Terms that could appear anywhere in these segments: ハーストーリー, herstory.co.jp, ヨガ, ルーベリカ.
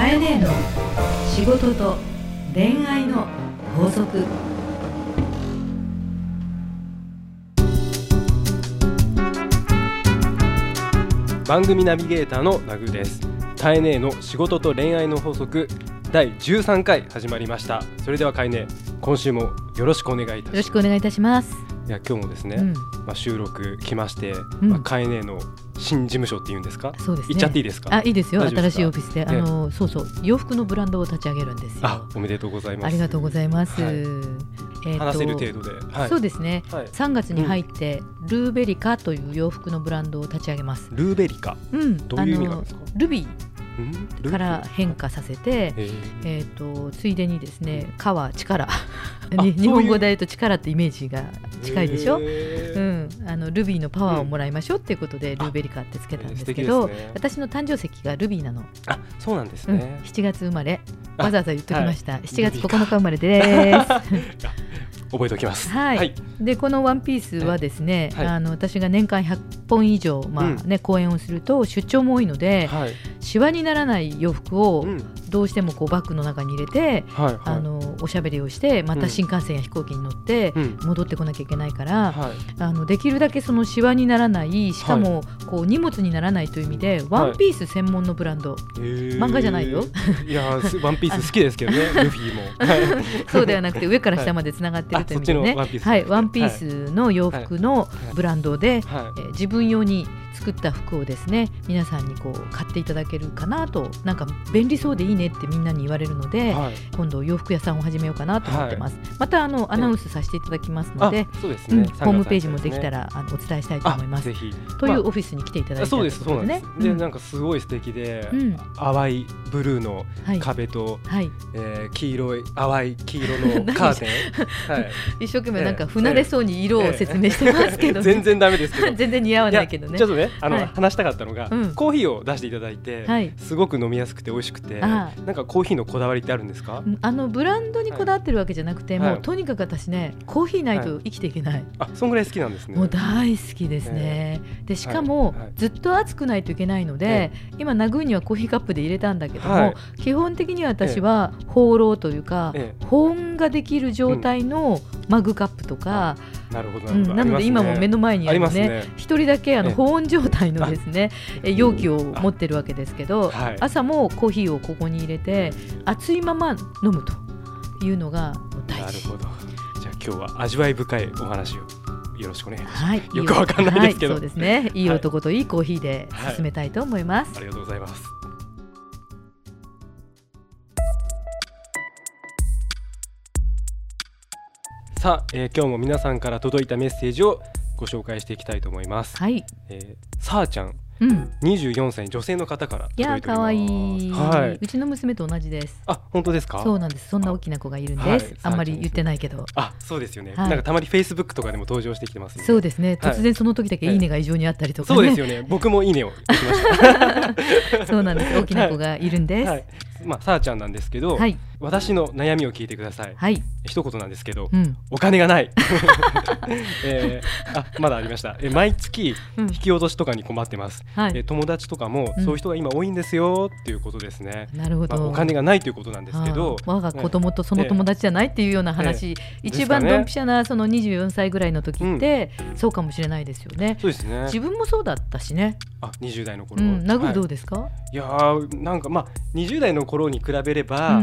カエネの仕事と恋愛の法則。番組ナビゲーターのナグです。カエネの仕事と恋愛の法則第13回始まりました。それではカエネ、今週もよろしくお願いいたします。よろしくお願いいたします。いや今日もですね、収録来まして、カエネの新事務所っていうんですか、そうですね、行っちゃっていいですか。あ、いいですよ。新しいオフィスで、そうそう、洋服のブランドを立ち上げるんですよ。あ、おめでとうございます。ありがとうございます、話せる程度で、そうですね、3月に入って、ルーベリカという洋服のブランドを立ち上げます。ルーベリカ、どういう意味なんですか。ルビーから変化させて、ついでにですね、川、力日本語で言うと力ってイメージが近いでしょ、ルビーのパワーをもらいましょうっていうことで、ルーベリカってつけたんですけど、私の誕生石がルビーなの。あ、そうなんですね、7月生まれ、わざわざ言っておきました、7月9日生まれです覚えておきます。でこのワンピースはですね、私が年間100本以上、講演をすると出張も多いので、シワにならない洋服をどうしてもこうバッグの中に入れて、おしゃべりをしてまた新幹線や飛行機に乗って戻ってこなきゃいけないから、できるだけそのシワにならない、しかもこう荷物にならないという意味で、ワンピース専門のブランド、漫画じゃないよいやワンピース好きですけどねルフィもそうではなくて上から下までつながってるという意味でね、ワンピースの洋服のブランドで、自分用に作った服をですね、皆さんにこう買っていただけるかなと、なんか便利そうでいいねってみんなに言われるので、今度洋服屋さんを始めようかなと思ってます、またアナウンスさせていただきますので、ホームページもできたらお伝えしたいと思います。というオフィスに来ていただいたんですね。なんかすごい素敵で、淡いブルーの壁と黄色い、淡い黄色のカーテン、一生懸命なんか不慣れそうに色を説明してますけど、全然ダメですけど、全然似合わないけどね。ちょっとね、話したかったのが、コーヒーを出していただいて、すごく飲みやすくて美味しくて、なんかコーヒーのこだわりってあるんですか。ブランドにこだわってるわけじゃなくて、もうとにかく私ね、コーヒーないと生きていけない、そんぐらい好きなんですね。もう大好きですね。でしかも、ずっと熱くないといけないので、今ナグーにはコーヒーカップで入れたんだけども、基本的に私はホーローというか、保温ができる状態のマグカップとか、なので今も目の前にあるね、一人だけ保温状態のですね容器を持ってるわけですけど、朝もコーヒーをここに入れて熱いまま飲むというのが大事。なるほど。じゃあ今日は味わい深いお話をよろしくお願いします。よくわかんないですけど、そうですね、いい男といいコーヒーで進めたいと思います、ありがとうございます。さあ、今日も皆さんから届いたメッセージをご紹介していきたいと思います。さあちゃん、24歳女性の方から届いております。いや、可愛い、うちの娘と同じです。あ、本当ですか。そうなんです。そんな大きな子がいるんです。あんまり言ってないけど。あ、そうですよね。なんかたまにフェイスブックとかでも登場してきてます。そうですね。突然その時だけいいねが異常にあったりとか。そうですよね。僕もいいねを押しました。そうなんです。大きな子がいるんです。まあ、さあちゃんなんですけど、私の悩みを聞いてください、一言なんですけど、お金がない、まだありました、毎月引き落としとかに困ってます、友達とかもそういう人が今多いんですよっていうことですね。なるほど、お金がないということなんですけど、我が子供とその友達じゃないっていうような話、一番ドンピシャなその24歳ぐらいの時って、そうかもしれないですよね。そうですね、自分もそうだったしね。あ、20代の頃、ナグどうですか。いやー、なんかまあ20代の頃に比べれば、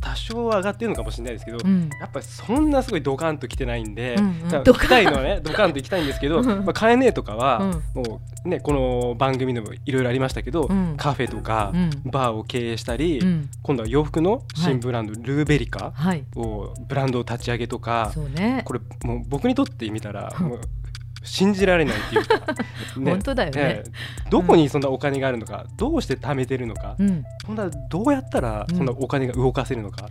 多少は上がってるのかもしれないですけど、やっぱりそんなすごいドカンと来てないんで、行きたいのはね、ドカンと行きたいんですけど、カエネとかはもうね、この番組でもいろいろありましたけど、カフェとかバーを経営したり、今度は洋服の新ブランドルーベリカをブランドを立ち上げとか、これもう僕にとってみたらもう信じられないっていうか、本当だよね。どこにそんなお金があるのか、どうして貯めてるのか、そんなどうやったらそんなお金が動かせるのか、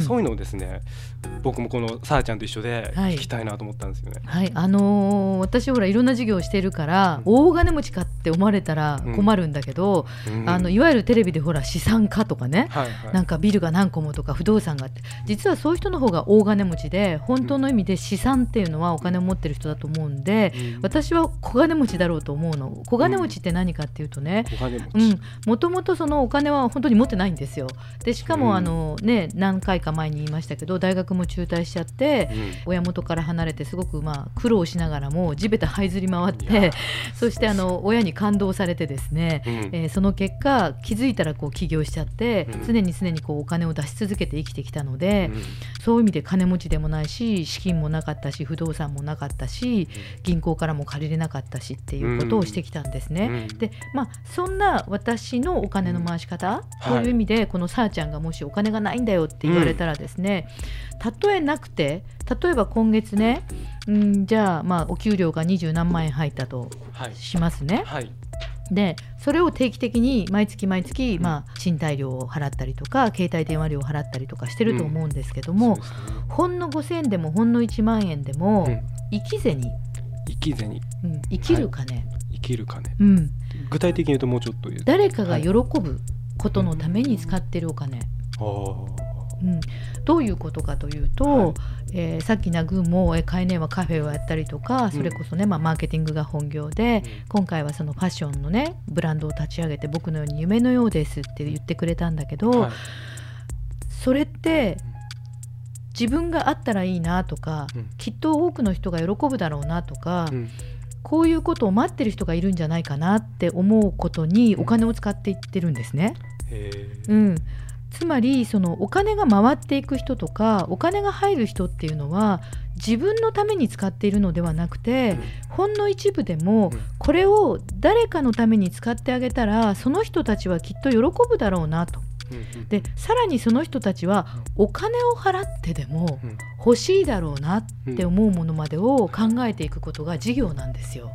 そういうのをですね、僕もこのさあちゃんと一緒で聞きたいなと思ったんですよね。私ほらいろんな事業をしてるから大金持ちかって思われたら困るんだけど、いわゆるテレビでほら資産家とかね、なんかビルが何個もとか不動産がって、実はそういう人の方が大金持ちで、本当の意味で資産っていうのはお金を持ってる人だと思うんで、で、私は小金持ちだろうと思うの。小金持ちって何かっていうとね、もともとそのお金は本当に持ってないんですよ。でしかもね、何回か前に言いましたけど、大学も中退しちゃって、親元から離れてすごく苦労しながらも地べた這いずり回って、そして親に感動されてですね、その結果気づいたら起業しちゃって、常にお金を出し続けて生きてきたので、そういう意味で金持ちでもないし、資金もなかったし、不動産もなかったし、銀行からも借りれなかったしっていうことをしてきたんですね。で、そんな私のお金の回し方という意味で、このさあちゃんがもしお金がないんだよって言われたらですね、例えば今月ね、じゃあお給料が20何万円入ったとしますね。でそれを定期的に毎月賃貸料を払ったりとか携帯電話料を払ったりとかしてると思うんですけども、ほんの5000円でもほんの1万円でも、生き銭、生きる金、具体的に言うともうちょっと言うと、誰かが喜ぶことのために使ってるお金、どういうことかというと、さっきナグーもカイネーはカフェをやったりとか、それこそね、マーケティングが本業で、今回はそのファッションのねブランドを立ち上げて、僕のように夢のようですって言ってくれたんだけど、それって自分があったらいいなとか、きっと多くの人が喜ぶだろうなとか、こういうことを待ってる人がいるんじゃないかなって思うことにお金を使っていってるんですね。つまりそのお金が回っていく人とかお金が入る人っていうのは、自分のために使っているのではなくて、ほんの一部でもこれを誰かのために使ってあげたら、その人たちはきっと喜ぶだろうなと。でさらにその人たちはお金を払ってでも欲しいだろうなって思うものまでを考えていくことが事業なんですよ。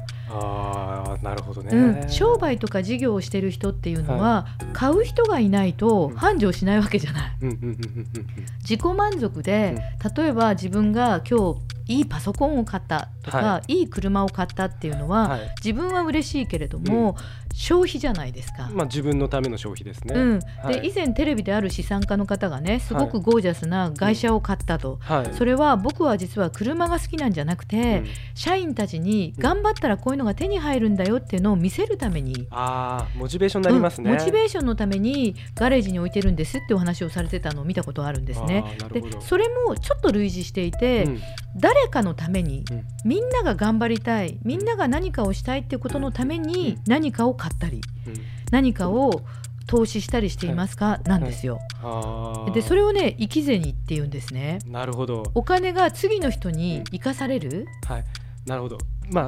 なるほどね。商売とか事業をしてる人っていうのは、買う人がいないと繁盛しないわけじゃない。自己満足で、例えば自分が今日いいパソコンを買ったとか、いい車を買ったっていうのは、自分は嬉しいけれども、消費じゃないですか。自分のための消費ですね。で以前テレビである資産家の方がね、すごくゴージャスな外車を買ったと、それは僕は実は車が好きなんじゃなくて、社員たちに頑張ったらこういうのが手に入るんだよっていうのを見せるために、モチベーションになりますね。モチベーションのためにガレージに置いてるんですってお話をされてたのを見たことあるんですね。でそれもちょっと類似していて、誰かのために、みんなが頑張りたい、みんなが何かをしたいってことのために何かを買ったり、何かを投資したりしていますか、なんですよ。でそれをね、生き銭っていうんですね。なるほど。お金が次の人に生かされる。なるほど。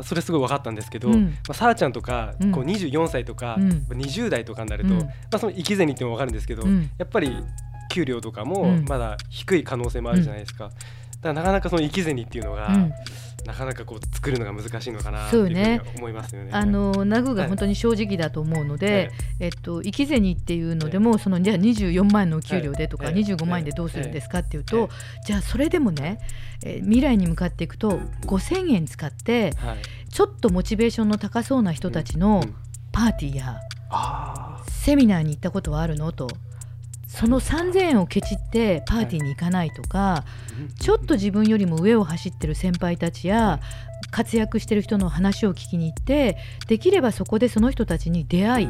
それすごい分かったんですけど、さあちゃんとかこう24歳とか20代とかになると、その生き銭っていうのも分かるんですけど、やっぱり給料とかもまだ低い可能性もあるじゃないですか。だからなかなかその生き銭っていうのが、なかなか作るのが難しいのかなというふうに思いますよね。ナグが本当に正直だと思うので、生き銭っていうのでも、そのじゃあ24万円の給料でとか、25万円でどうするんですかっていうと、じゃあそれでもね、未来に向かっていくと5000円使って、ちょっとモチベーションの高そうな人たちのパーティーやセミナーに行ったことはあるのと。その3000円をケチってパーティーに行かないとか、ちょっと自分よりも上を走ってる先輩たちや活躍してる人の話を聞きに行って、できればそこでその人たちに出会い、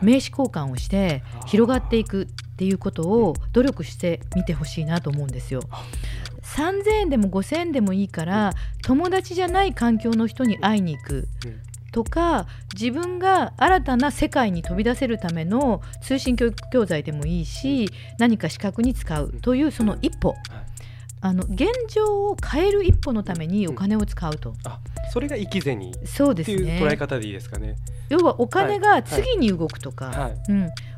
名刺交換をして広がっていくっていうことを努力してみてほしいなと思うんですよ。3000円でも5000円でもいいから、友達じゃない環境の人に会いに行くとか、自分が新たな世界に飛び出せるための通信教育教材でもいいし、何か資格に使うという、その一歩、現状を変える一歩のためにお金を使うと、それが生き銭っていう捉え方でいいですかね。要はお金が次に動くとか、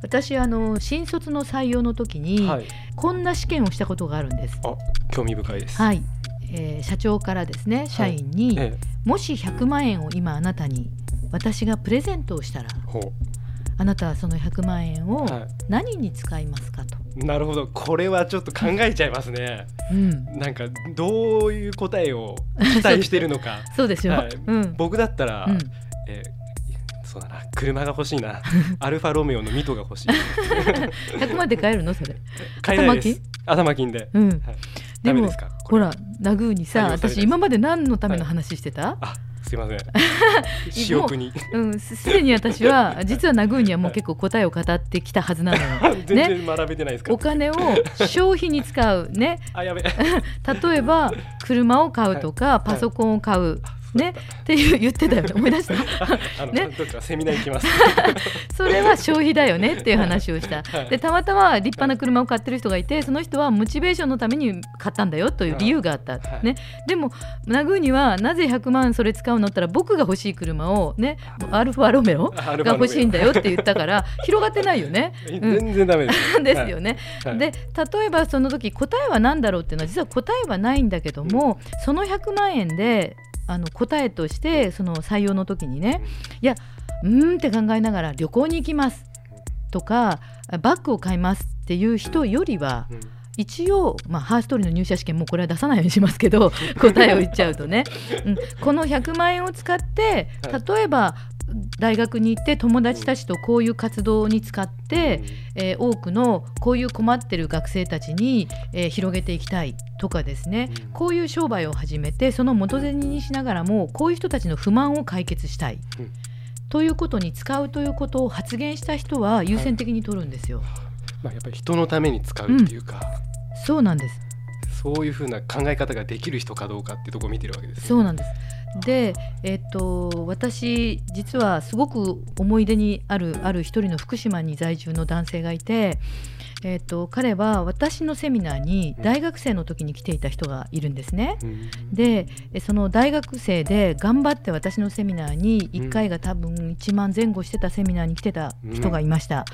私新卒の採用の時に、こんな試験をしたことがあるんです。興味深いです。社長からですね、社員に、もし100万円を今あなたに私がプレゼントをしたら、あなたはその100万円を何に使いますかと。なるほど。これはちょっと考えちゃいますね。なんかどういう答えを期待してるのか。そうですよ。僕だったら、そうだな、車が欲しいな。アルファロメオのミトが欲しい。100万で買えるのそれ。買えないです。頭金で。でもほらナグーにさ、私今まで何のための話してた？すいません私欲にすでに私は実はナグーにはもう結構答えを語ってきたはずなのよ、ね、全然学べてないですから。お金を消費に使う、ね、あやべ例えば車を買うとか、はい、パソコンを買うね、っていう言ってたよね。思い出したね、どっかセミナー行きますそれは消費だよねっていう話をした、はい、でたまたま立派な車を買ってる人がいて、その人はモチベーションのために買ったんだよという理由があった、はい、ね。でもナグーにはなぜ100万それ使うのったら、僕が欲しい車をね、アルファロメロが欲しいんだよって言ったから広がってないよね、うん、全然ダメですですよね、はい、で例えばその時答えは何だろうっていうのは実は答えはないんだけども、うん、その100万円で答えとしてその採用の時にね、いやって考えながら旅行に行きますとかバッグを買いますっていう人よりは、一応まあハーストーリーの入社試験もこれは出さないようにしますけど答えを言っちゃうとね、この100万円を使って例えば大学に行って友達たちとこういう活動に使って、多くのこういう困ってる学生たちに、広げていきたいとかですね、こういう商売を始めてその元銭にしながらもこういう人たちの不満を解決したい、ということに使うということを発言した人は優先的に取るんですよ、はい。まあ、やっぱり人のために使うっていうか、そうなんです。そういうふうな考え方ができる人かどうかってとこ見てるわけです、ね、そうなんです。で、私実はすごく思い出にある一人の福島に在住の男性がいて、彼は私のセミナーに大学生の時に来ていた人がいるんですね、うん、でその大学生で頑張って私のセミナーに1回が多分1万前後してたセミナーに来てた人がいました、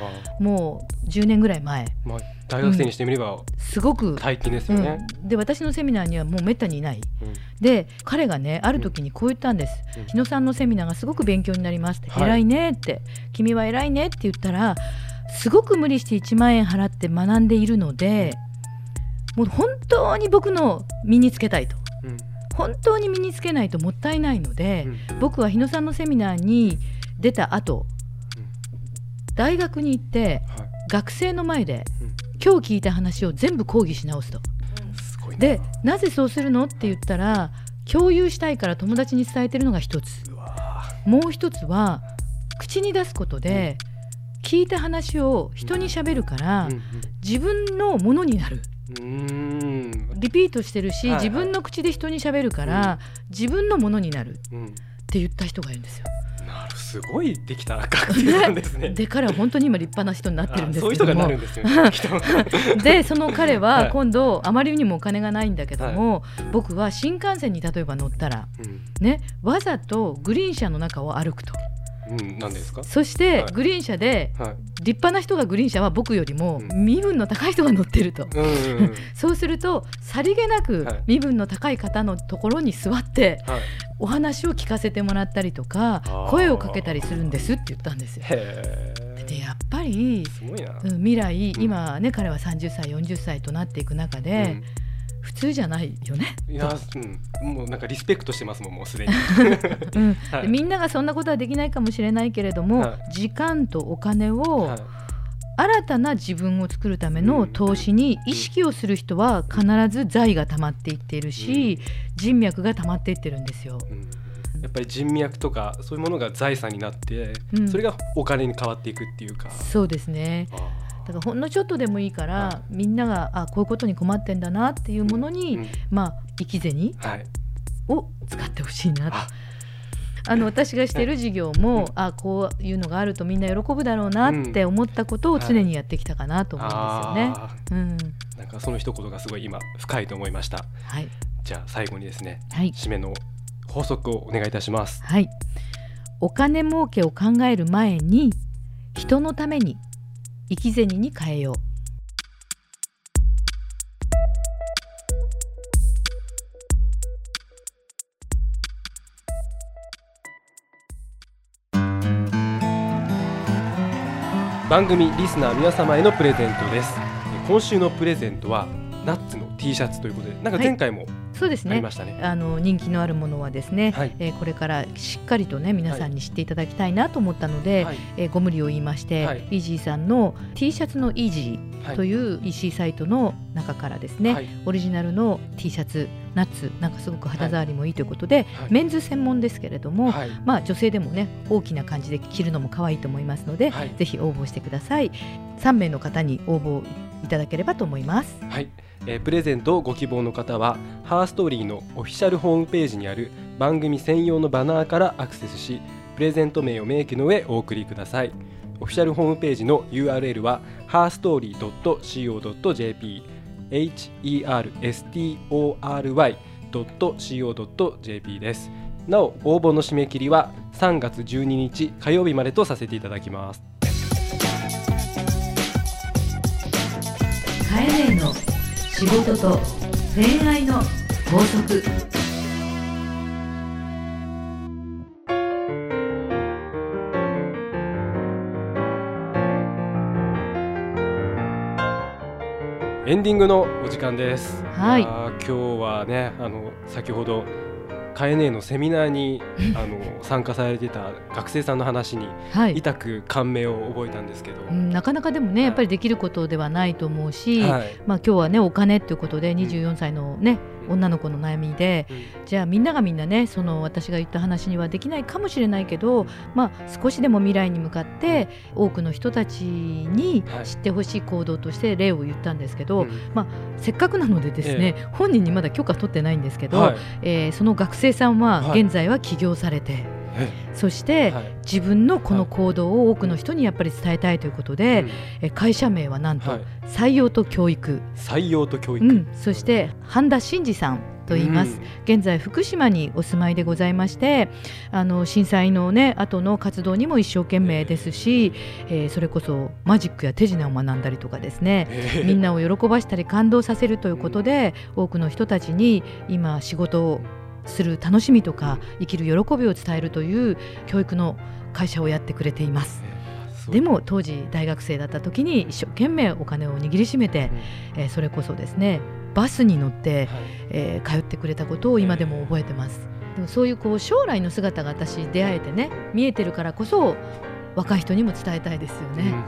うん、もう10年ぐらい前、まあ、大学生にしてみれば、すごく大金ですよね、うん、で私のセミナーにはもうめったにいない、うん、で彼がねある時にこう言ったんです、うん、日野さんのセミナーがすごく勉強になりますって、はい、偉いねって君は偉いねって言ったら、すごく無理して1万円払って学んでいるので、もう本当に僕の身につけたいと、うん、本当に身につけないともったいないので、うん、僕は日野さんのセミナーに出た後、うん、大学に行って、はい、学生の前で、うん、今日聞いた話を全部講義し直すと、うん、すごいな。で、なぜそうするのって言ったら、共有したいから友達に伝えてるのが一つ、もう一つは口に出すことで、うん、聞いた話を人に喋るから、うんうん、自分のものになる、リピートしてるし、はいはい、自分の口で人に喋るから、うん、自分のものになる、うん、って言った人がいるんですよ。なる、すごいできた学生なんですね。で彼は本当に今立派な人になってるんですけども、そういう人がなるんですよねでその彼は今度、はい、あまりにもお金がないんだけども、はい、僕は新幹線に例えば乗ったら、うんね、わざとグリーン車の中を歩くと、うん、何ですか。そして、はい、グリーン車で、はい、立派な人がグリーン車は僕よりも身分の高い人が乗ってると、うん、そうするとさりげなく身分の高い方のところに座って、はい、お話を聞かせてもらったりとか、はい、声をかけたりするんですって言ったんですよ。へー。でやっぱりすごいな、未来、今ね、彼は30歳40歳となっていく中で、うん、普通じゃないよね。いや、うん、もうなんかリスペクトしてますもん、もうすでに、うんはい、みんながそんなことはできないかもしれないけれども、はい、時間とお金を、はい、新たな自分を作るための投資に意識をする人は必ず財が溜まっていっているし、うん、人脈が溜まっていってるんですよ、うん。やっぱり人脈とかそういうものが財産になって、うん、それがお金に変わっていくっていうか。そうですね。だからほんのちょっとでもいいから、はい、みんながこういうことに困ってんだなっていうものに、うん、まあ、生き銭を使ってほしいなと、はい、私がしている事業も、はい、こういうのがあるとみんな喜ぶだろうなって思ったことを常にやってきたかなと思うんですよね、はいうん、なんかその一言がすごい今深いと思いました、はい、じゃあ最後にですね、はい、締めの法則をお願いいたします、はい。お金儲けを考える前に人のために生き銭に変えよう。番組リスナー皆様へのプレゼントです。今週のプレゼントはナッツの T シャツということで、なんか前回も、はい、そうですね、ありましたね。人気のあるものはですね、はい、これからしっかりとね皆さんに知っていただきたいなと思ったので、はい、ご無理を言いまして、はい、イージーさんの T シャツのイージーという EC サイトの中からですね、はい、オリジナルの T シャツナッツなんかすごく肌触りもいいということで、はい、メンズ専門ですけれども、はい、まあ女性でもね大きな感じで着るのも可愛いと思いますので、はい、ぜひ応募してください。3名の方に応募いただければと思います。はい、プレゼントをご希望の方はハーストーリーのオフィシャルホームページにある番組専用のバナーからアクセスし、プレゼント名を明記の上お送りください。オフィシャルホームページの URL は herstory.co.jp herstory.co.jp です。なお応募の締め切りは3月12日火曜日までとさせていただきます。カエレの仕事と恋愛の法則。エンディングのお時間です。はい。今日はね、先ほどカエネのセミナーに参加されてた学生さんの話に痛く感銘を覚えたんですけど、はい、なかなかでもねやっぱりできることではないと思うし、はい、まあ、今日はねお金ということで24歳のね、うん、女の子の悩みで、うん、じゃあみんながみんなねその私が言った話にはできないかもしれないけど、まあ、少しでも未来に向かって多くの人たちに知ってほしい行動として例を言ったんですけど、うん、まあ、せっかくなのでですね、本人にまだ許可取ってないんですけど、はい、その学生さんは現在は起業されて、はい、そして自分のこの行動を多くの人にやっぱり伝えたいということで、はい、会社名はなんと採用と教育、採用と教育、うん、そして半田真二さんと言います。現在福島にお住まいでございまして、震災のね後の活動にも一生懸命ですし、それこそマジックや手品を学んだりとかですね、みんなを喜ばしたり感動させるということで、多くの人たちに今仕事をする楽しみとか生きる喜びを伝えるという教育の会社をやってくれています。でも当時大学生だった時に一生懸命お金を握りしめて、それこそですねバスに乗って、通ってくれたことを今でも覚えてます。でもそういうこう将来の姿が私出会えてね見えてるからこそ若い人にも伝えたいですよね。わか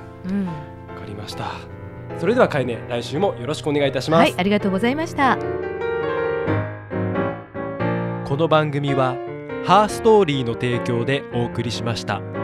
りました。それではカエネ来週もよろしくお願いいたします。はい、ありがとうございました。この番組はハーストーリーの提供でお送りしました。